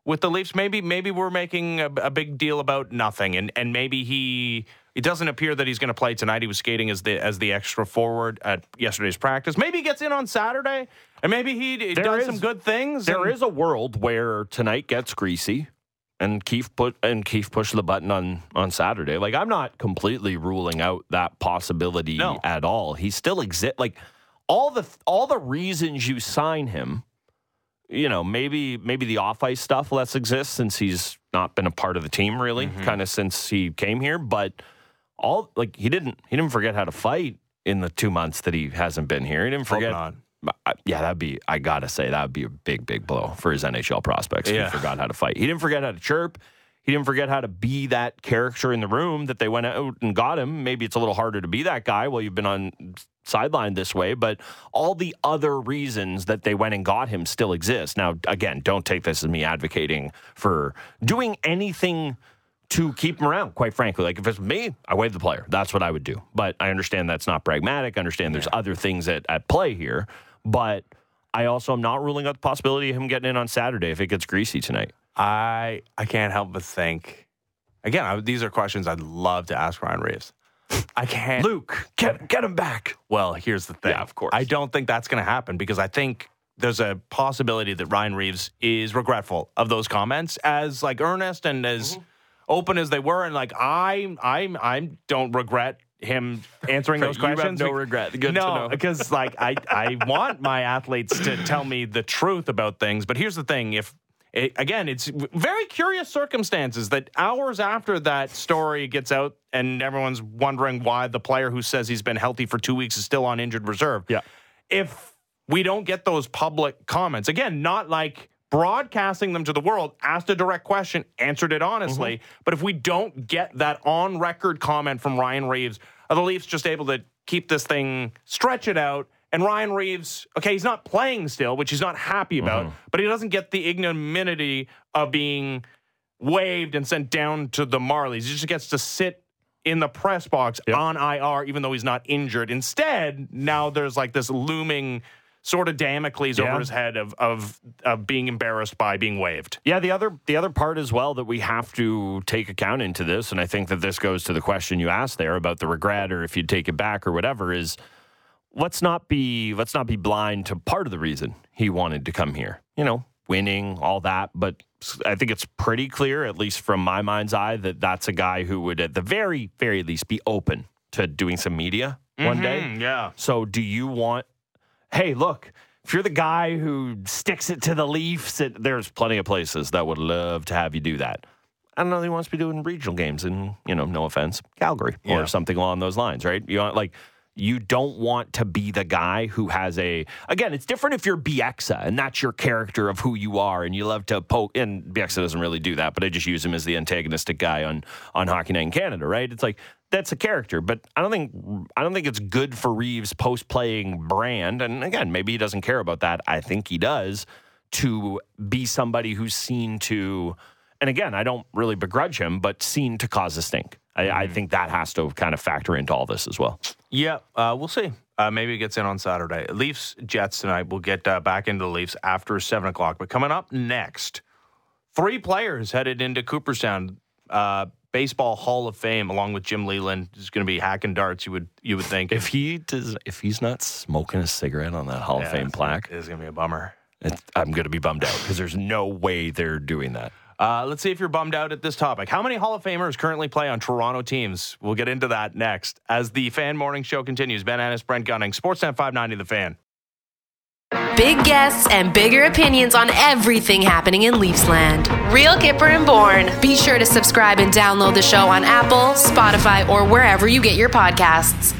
with the Leafs, maybe maybe we're making a, a big deal about nothing, and, and maybe he it doesn't appear that he's going to play tonight. He was skating as the as the extra forward at yesterday's practice. Maybe he gets in on Saturday, and maybe he does some good things. There and, is a world where tonight gets greasy, and Keefe put and Keefe pushed the button on, on Saturday. Like, I'm not completely ruling out that possibility no. at all. He still exists. Like all the all the reasons you sign him. You know, maybe maybe the off-ice stuff less exists since he's not been a part of the team, really, mm-hmm. kind of since he came here. But all like he didn't he didn't forget how to fight in the two months that he hasn't been here. He didn't forget. Hope not. I, yeah, that'd be I gotta say that'd be a big big blow for his N H L prospects. Yeah. He forgot how to fight. He didn't forget how to chirp. He didn't forget how to be that character in the room that they went out and got him. Maybe it's a little harder to be that guy while you've been on sideline this way, but all the other reasons that they went and got him still exist. Now, again, don't take this as me advocating for doing anything to keep him around, quite frankly. Like, if it's me, I waive the player. That's what I would do. But I understand that's not pragmatic. I understand there's other things at, at play here. But I also am not ruling out the possibility of him getting in on Saturday if it gets greasy tonight. I I can't help but think, again, I, these are questions I'd love to ask Ryan Reeves. I can't. Luke, get get him back. Well, here's the thing. Yeah, of course. I don't think that's going to happen because I think there's a possibility that Ryan Reeves is regretful of those comments, as like earnest and as mm-hmm. open as they were. And like I, I, I don't regret him answering those questions. You have no regret. Good no, to know. Because like I, I want my athletes to tell me the truth about things. But here's the thing: if It, again, it's very curious circumstances that hours after that story gets out and everyone's wondering why the player who says he's been healthy for two weeks is still on injured reserve. Yeah. If we don't get those public comments, again, not like broadcasting them to the world, asked a direct question, answered it honestly. Mm-hmm. But if we don't get that on-record comment from Ryan Reeves, are the Leafs just able to keep this thing, stretch it out? And Ryan Reeves, okay, he's not playing still, which he's not happy about, mm-hmm. but he doesn't get the ignominy of being waived and sent down to the Marlies. He just gets to sit in the press box yep. on I R, even though he's not injured. Instead, now there's like this looming sort of Damocles yeah. over his head of, of of being embarrassed by being waived. Yeah, the other the other part as well that we have to take account into this, and I think that this goes to the question you asked there about the regret or if you'd take it back or whatever, is Let's not be let's not be blind to part of the reason he wanted to come here. You know, winning, all that. But I think it's pretty clear, at least from my mind's eye, that that's a guy who would, at the very, very least, be open to doing some media mm-hmm, one day. Yeah. So do you want, hey, look, if you're the guy who sticks it to the Leafs, it, there's plenty of places that would love to have you do that. I don't know that he wants to be doing regional games in, you know, no offense, Calgary yeah. or something along those lines, right? You want, like... You don't want to be the guy who has a... Again, it's different if you're Bieksa, and that's your character of who you are, and you love to poke... And Bieksa doesn't really do that, but I just use him as the antagonistic guy on, on Hockey Night in Canada, right? It's like, that's a character, but I don't think I don't think it's good for Reeves' post-playing brand, and again, maybe he doesn't care about that. I think he does, to be somebody who's seen to... And again, I don't really begrudge him, but seen to cause a stink. I, I think that has to kind of factor into all this as well. Yeah, uh, we'll see. Uh, maybe it gets in on Saturday. Leafs, Jets tonight. We'll get uh, back into the Leafs after seven o'clock. But coming up next, three players headed into Cooperstown. Uh, Baseball Hall of Fame, along with Jim Leland, is going to be hacking darts, you would you would think. if he does, if he's not smoking a cigarette on that Hall yeah, of Fame plaque. It's going to be a bummer. It's, I'm going to be bummed out because there's no way they're doing that. Uh, let's see if you're bummed out at this topic. How many Hall of Famers currently play on Toronto teams? We'll get into that next. As the Fan Morning Show continues, Ben Ennis, Brent Gunning, Sportsnet five ninety, The Fan. Big guests and bigger opinions on everything happening in Leafsland. Real Kipper and Bourne. Be sure to subscribe and download the show on Apple, Spotify, or wherever you get your podcasts.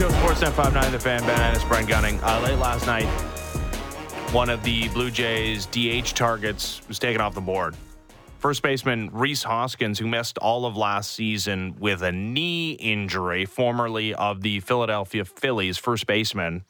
Sportsnet five ninety, The Fan, Ben Ennis, Brent Gunning. Uh, late last night, one of the Blue Jays' D H targets was taken off the board. First baseman Rhys Hoskins, who missed all of last season with a knee injury, formerly of the Philadelphia Phillies, first baseman,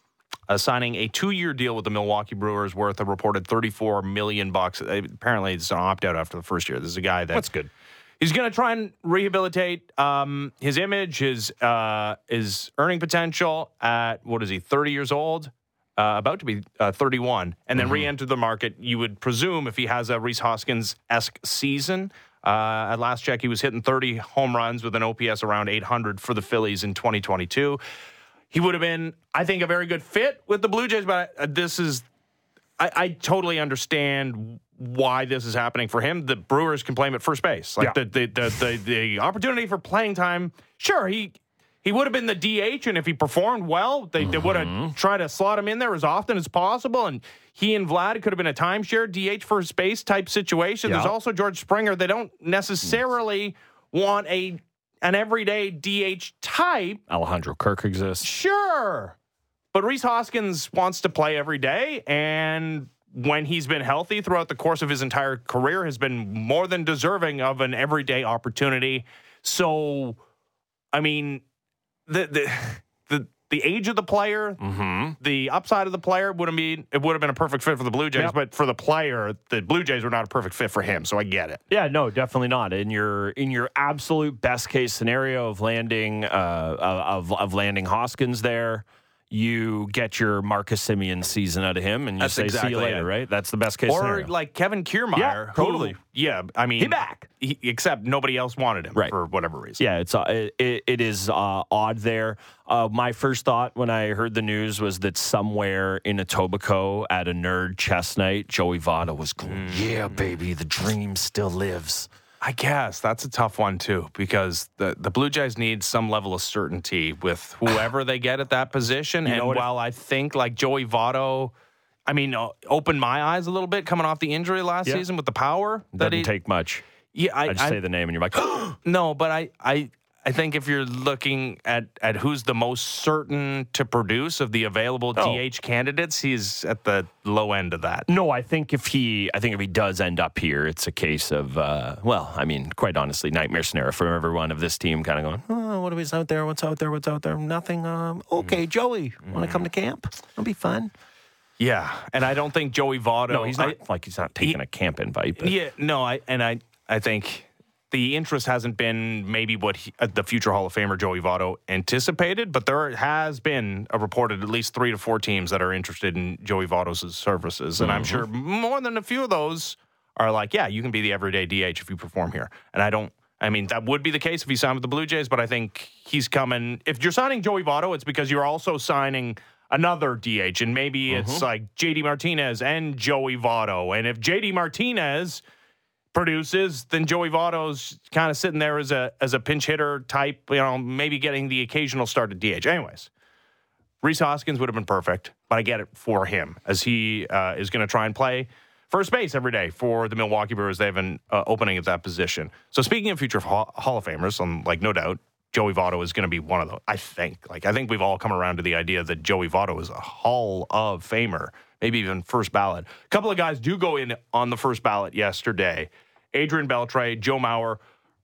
uh, signing a two-year deal with the Milwaukee Brewers worth a reported thirty-four million bucks. Apparently, it's an opt-out after the first year. This is a guy that that's good. He's going to try and rehabilitate um, his image, his uh, his earning potential at what is he, thirty years old? Uh, about to be uh, thirty-one, and then mm-hmm. re-enter the market. You would presume if he has a Rhys Hoskins-esque season. Uh, at last check, he was hitting thirty home runs with an O P S around eight hundred for the Phillies in twenty twenty-two. He would have been, I think, a very good fit with the Blue Jays, but I, this is, I, I totally understand why this is happening for him. The Brewers can play him at first base. Like yeah. the, the, the, the, the opportunity for playing time, sure, he... He would have been the D H, and if he performed well, they, mm-hmm. they would have tried to slot him in there as often as possible, and he and Vlad could have been a timeshare D H for space type situation. Yep. There's also George Springer. They don't necessarily want a an everyday D H type. Alejandro Kirk exists. Sure. But Rhys Hoskins wants to play every day, and when he's been healthy throughout the course of his entire career, has been more than deserving of an everyday opportunity. So, I mean... The, the the the age of the player, mm-hmm. the upside of the player would have been it would have been a perfect fit for the Blue Jays, yep. but for the player, the Blue Jays were not a perfect fit for him. So I get it. Yeah, no, definitely not. In your in your absolute best case scenario of landing uh, of of landing Hoskins there, you get your Marcus Semien season out of him, and you That's say exactly see you later, it. Right? That's the best case or scenario. Or like Kevin Kiermaier. Yeah, totally. Who, yeah, I mean, he back. He, except nobody else wanted him right. for whatever reason. Yeah, it's uh, it, it is uh, odd there. Uh, my first thought when I heard the news was that somewhere in Etobicoke at a nerd chess night, Joey Votto was going, mm. yeah, baby, the dream still lives. I guess that's a tough one, too, because the, the Blue Jays need some level of certainty with whoever they get at that position. You and while I think, like, Joey Votto, I mean, uh, opened my eyes a little bit coming off the injury last yeah. season with the power. That Doesn't he, take much. Yeah, I, I just I, say the name, and you're like, no, but I, I, I think if you're looking at, at who's the most certain to produce of the available oh. D H candidates, he's at the low end of that. No, I think if he, I think if he does end up here, it's a case of, uh, well, I mean, quite honestly, nightmare scenario for everyone of this team kind of going, oh, what is out there? What's out there? What's out there? Nothing. Um, okay, Joey, want to come to camp? It'll be fun. Yeah, and I don't think Joey Votto. No, he's not I, like he's not taking he, a camp invite. But. Yeah, no, I and I, I think. The interest hasn't been maybe what he, uh, the future Hall of Famer Joey Votto anticipated, but there has been a reported at least three to four teams that are interested in Joey Votto's services. And mm-hmm. I'm sure more than a few of those are like, yeah, you can be the everyday D H if you perform here. And I don't, I mean, that would be the case if he signed with the Blue Jays, but I think he's coming. If you're signing Joey Votto, it's because you're also signing another D H, and maybe mm-hmm. it's like J D Martinez and Joey Votto. And if J D Martinez produces, then Joey Votto's kind of sitting there as a as a pinch hitter type, you know, maybe getting the occasional start at D H. Anyways, Rhys Hoskins would have been perfect, but I get it for him as he uh, is going to try and play first base every day for the Milwaukee Brewers. They have an uh, opening at that position. So speaking of future Hall, Hall of Famers, I'm like, no doubt, Joey Votto is going to be one of those, I think. Like, I think we've all come around to the idea that Joey Votto is a Hall of Famer, maybe even first ballot. A couple of guys do go in on the first ballot yesterday. Adrian Beltre, Joe Mauer,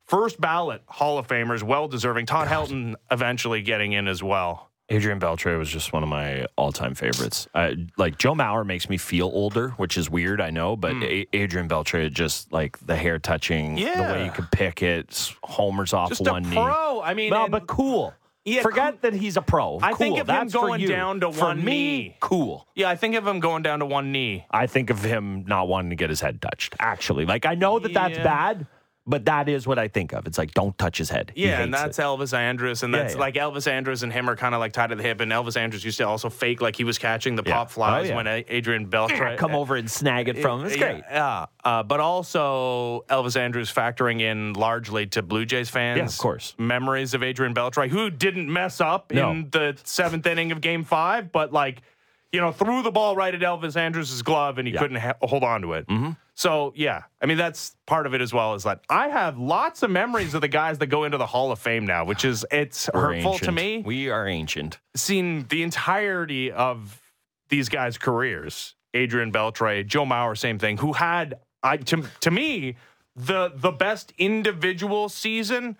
first ballot Hall of Famers, well-deserving. Todd Helton eventually getting in as well. Adrian Beltre was just one of my all-time favorites. I, like, Joe Mauer makes me feel older, which is weird, I know, but mm. a- Adrian Beltre, just, like, the hair touching, yeah. the way you could pick it, homers off just one knee. Just a pro. I mean... No, but cool. Yeah, Forget cool. that he's a pro. I cool. think of That's him going down to for one me, knee. Cool. Yeah, I think of him going down to one knee. I think of him not wanting to get his head touched, actually. Like, I know that yeah. that's bad, but that is what I think of. It's like, don't touch his head. Yeah, and that's it. Elvis Andrus. And that's yeah, yeah. like Elvis Andrus and him are kind of like tied to the hip. And Elvis Andrus used to also fake like he was catching the yeah. pop flies oh, yeah. when Adrian Beltre. Come over and snag it from him. It's yeah, great. Yeah. Uh, but also Elvis Andrus factoring in largely to Blue Jays fans. Yeah, of course. Memories of Adrian Beltre, who didn't mess up no. in the seventh inning of game five, but like, you know, threw the ball right at Elvis Andrus's glove and he yeah. couldn't ha- hold on to it. Mm-hmm. So, yeah, I mean, that's part of it as well is that I have lots of memories of the guys that go into the Hall of Fame now, which is it's We're hurtful ancient. to me. We are ancient. Seen the entirety of these guys' careers. Adrian Beltre, Joe Mauer, same thing, who had, I to, to me, the the best individual season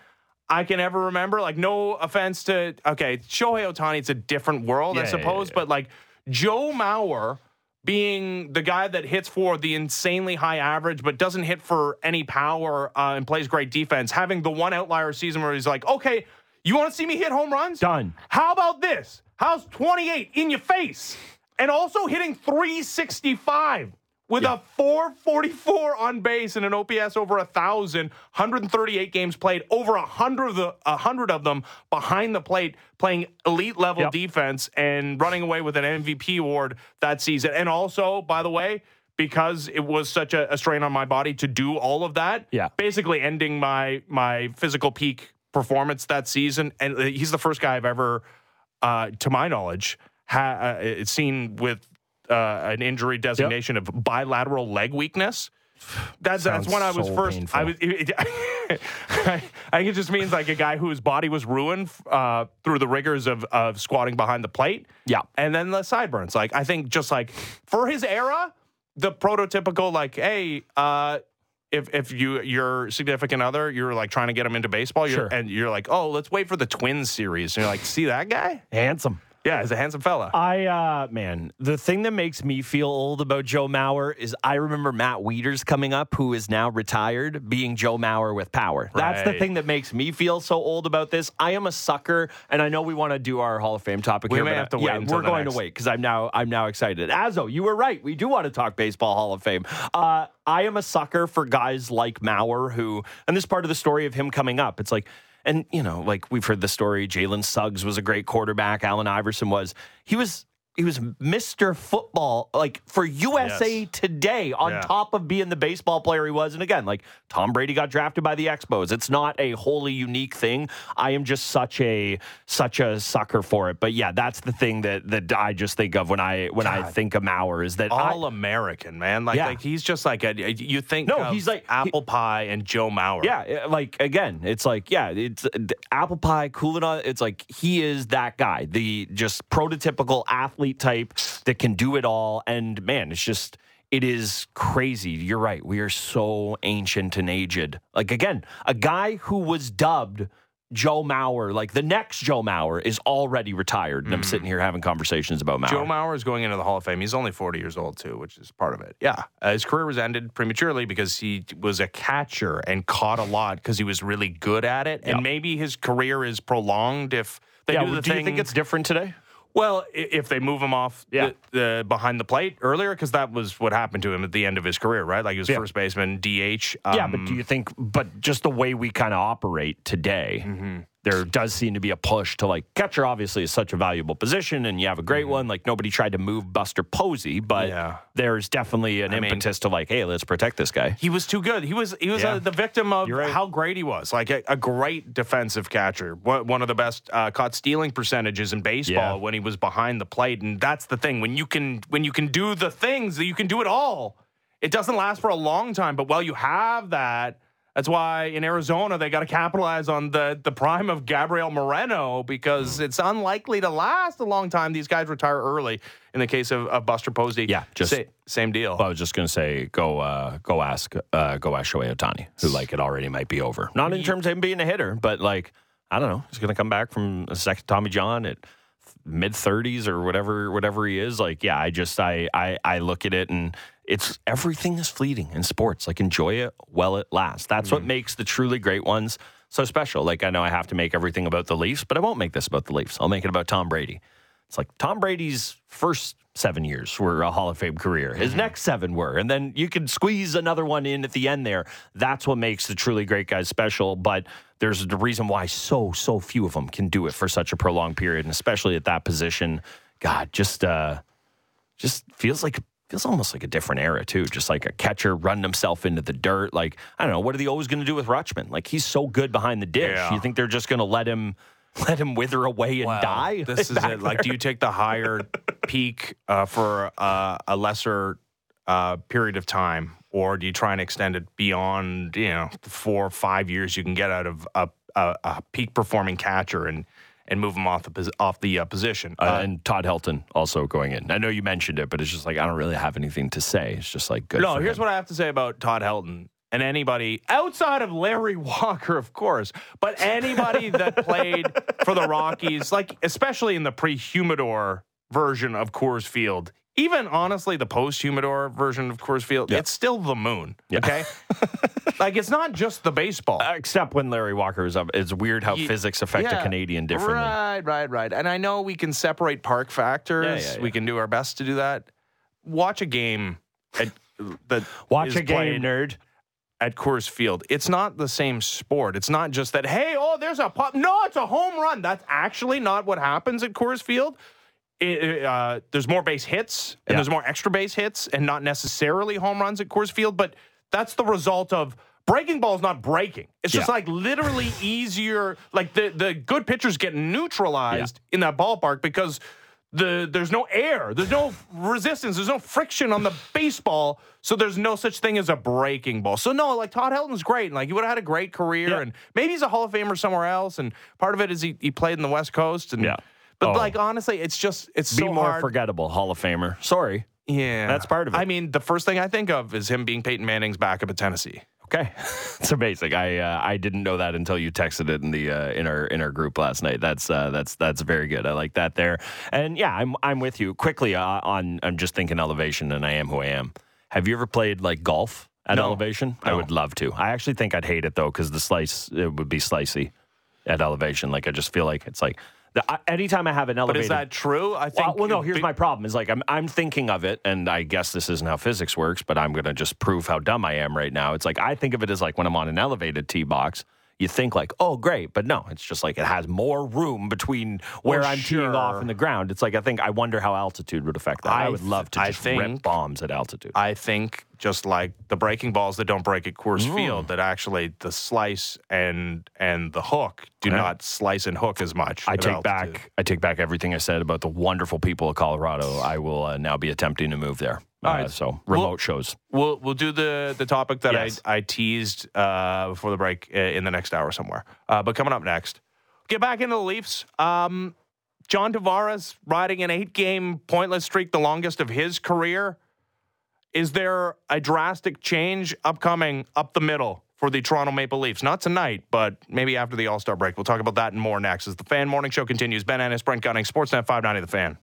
I can ever remember. Like, no offense to, okay, Shohei Otani, it's a different world, yeah, I suppose, yeah, yeah. but like, Joe Mauer being the guy that hits for the insanely high average but doesn't hit for any power uh, and plays great defense, having the one outlier season where he's like, okay, you want to see me hit home runs? Done. How about this? How's twenty-eight in your face? And also hitting three sixty-five with yeah. a four forty-four on base and an O P S over one thousand, one thirty-eight games played, over one hundred of, the, one hundred of them behind the plate, playing elite-level yep. defense and running away with an M V P award that season. And also, by the way, because it was such a, a strain on my body to do all of that, yeah. basically ending my my physical peak performance that season. And he's the first guy I've ever, uh, to my knowledge, ha- uh, seen with uh, an injury designation yep. of bilateral leg weakness. That's Sounds that's when I was so first. Painful. I was. It, it, I, I think it just means like a guy whose body was ruined uh, through the rigors of of squatting behind the plate. Yeah, and then the sideburns. Like I think just like for his era, the prototypical like, hey, uh, if if you your significant other, you're like trying to get him into baseball, you're, sure. and you're like, oh, let's wait for the Twins series. And you're like, see that guy, handsome. Yeah, he's a handsome fella. I, uh, man, the thing that makes me feel old about Joe Mauer is I remember Matt Wieters coming up, who is now retired, being Joe Mauer with power. Right. That's the thing that makes me feel so old about this. I am a sucker, and I know we want to do our Hall of Fame topic we here. We may have to wait yeah, until we're going next. to wait, because I'm now, I'm now excited. Azzo, you were right. We do want to talk baseball Hall of Fame. Uh, I am a sucker for guys like Mauer who, and this part of the story of him coming up, it's like, and, you know, like we've heard the story, Jalen Suggs was a great quarterback. Allen Iverson was. He was he was Mister Football, like, for U S A yes. Today, on yeah. top of being the baseball player he was. And again, like, Tom Brady got drafted by the Expos. It's not a wholly unique thing. I am just such a such a sucker for it. But, yeah, that's the thing that, that I just think of when I when God. I think of Mauer is that All-American, man. Like, yeah. like he's just like a, you think no, of he's like, apple he, pie and Joe Mauer. Yeah, like, again, it's like, yeah, it's apple pie, cool and all. It's like he is that guy, the just prototypical athlete type that can do it all. And man, it's just, it is crazy. You're right. We are so ancient and aged. Like, again, a guy who was dubbed Joe Mauer, like the next Joe Mauer, is already retired. And mm. I'm sitting here having conversations about Mauer. Joe Mauer is going into the Hall of Fame. He's only forty years old, too, which is part of it. Yeah. Uh, his career was ended prematurely because he was a catcher and caught a lot because he was really good at it. Yep. And maybe his career is prolonged if they yeah, do the do thing. You think it's different today? Well, if they move him off yeah. the, the behind the plate earlier, because that was what happened to him at the end of his career, right? Like he was yeah. first baseman, D H. Um, yeah, but do you think, but just the way we kind of operate today, mm-hmm. there does seem to be a push to like, catcher obviously is such a valuable position and you have a great mm-hmm. one. Like nobody tried to move Buster Posey, but yeah. there's definitely an I impetus mean, to like, hey, let's protect this guy. He was too good. He was he was yeah. a, the victim of right. how great he was. Like a, a great defensive catcher. One of the best uh, caught stealing percentages in baseball yeah. when he was behind the plate. And that's the thing. When you can when you can do the things, you can do it all. It doesn't last for a long time, but while you have that, that's why in Arizona, they got to capitalize on the, the prime of Gabriel Moreno because it's unlikely to last a long time. These guys retire early. In the case of, of Buster Posey, yeah, just sa- same deal. I was just going to say, go uh, go ask uh, go ask Shohei Otani, who like it already might be over. Not in terms of him being a hitter, but like, I don't know. He's going to come back from a second Tommy John at mid-thirties or whatever whatever he is. Like, yeah, I just, I I, I look at it and it's everything is fleeting in sports. Like, enjoy it while it lasts. That's mm-hmm. what makes the truly great ones so special. Like, I know I have to make everything about the Leafs, but I won't make this about the Leafs. I'll make it about Tom Brady. It's like Tom Brady's first seven years were a Hall of Fame career. His mm-hmm. next seven were. And then you could squeeze another one in at the end there. That's what makes the truly great guys special. But there's the reason why so, so few of them can do it for such a prolonged period. And especially at that position, God, just uh, just feels like Feels almost like a different era, too. Just like a catcher running himself into the dirt. Like, I don't know, what are the O's going to do with Rutschman? Like, he's so good behind the dish. Yeah. You think they're just going to let him let him wither away and well, die? This is it. There? Like, do you take the higher peak uh, for uh, a lesser uh, period of time? Or do you try and extend it beyond, you know, the four or five years you can get out of a, a, a peak-performing catcher and and move him off the off the uh, position. Uh, uh, and Todd Helton also going in. I know you mentioned it, but it's just like, I don't really have anything to say. It's just like, good. No, here's him. What I have to say about Todd Helton and anybody outside of Larry Walker, of course, but anybody that played for the Rockies, like especially in the pre-Humidor version of Coors Field, even honestly the post-humidor version of Coors Field, yeah. it's still the moon, yeah. okay? Like, it's not just the baseball. Except when Larry Walker is up. It's weird how you, physics affect yeah, a Canadian differently. Right, right, right. And I know we can separate park factors. Yeah, yeah, yeah. We can do our best to do that. Watch a game. At, that Watch a game, nerd. At Coors Field. It's not the same sport. It's not just that, hey, oh, there's a pop. No, it's a home run. That's actually not what happens at Coors Field. It, uh, there's more base hits, and yeah. there's more extra base hits, and not necessarily home runs at Coors Field, but that's the result of breaking balls not breaking. It's just yeah. like literally easier. Like the, the good pitchers get neutralized yeah. in that ballpark because the there's no air, there's no resistance, there's no friction on the baseball, so there's no such thing as a breaking ball. So no, like Todd Helton's great, and like he would have had a great career, yeah. and maybe he's a Hall of Famer somewhere else, and part of it is he, he played in the West Coast, and yeah. but oh. like honestly, it's just it's be so more hard. Forgettable Hall of Famer. Sorry, yeah, that's part of it. I mean, the first thing I think of is him being Peyton Manning's backup at Tennessee. Okay, it's amazing. I uh, I didn't know that until you texted it in the uh, in our in our group last night. That's uh, that's that's very good. I like that there. And yeah, I'm I'm with you. Quickly uh, on, I'm just thinking elevation, and I am who I am. Have you ever played like golf at no. elevation? No. I would love to. I actually think I'd hate it though, because the slice it would be slicey at elevation. Like I just feel like it's like. Anytime I have an elevator, but is that true? I think. Well, well no. Here's be- my problem: is like I'm I'm thinking of it, and I guess this isn't how physics works, but I'm gonna just prove how dumb I am right now. It's like I think of it as like when I'm on an elevated tee box, you think like, oh, great, but no, it's just like it has more room between where well, I'm sure. teeing off and the ground. It's like I think I wonder how altitude would affect that. I, I would love to just think, rip bombs at altitude. I think just like the breaking balls that don't break at Coors mm. Field, that actually the slice and and the hook do yeah. not slice and hook as much. I take altitude. back I take back everything I said about the wonderful people of Colorado. I will uh, now be attempting to move there. All right, uh, so remote we'll, shows. We'll we'll do the, the topic that yes. I I teased uh, before the break uh, in the next hour somewhere. Uh, but coming up next, get back into the Leafs. Um, John Tavares riding an eight-game pointless streak, the longest of his career. Is there a drastic change upcoming up the middle for the Toronto Maple Leafs? Not tonight, but maybe after the All-Star break. We'll talk about that and more next as the Fan Morning Show continues. Ben Ennis, Brent Gunning, Sportsnet five ninety The Fan.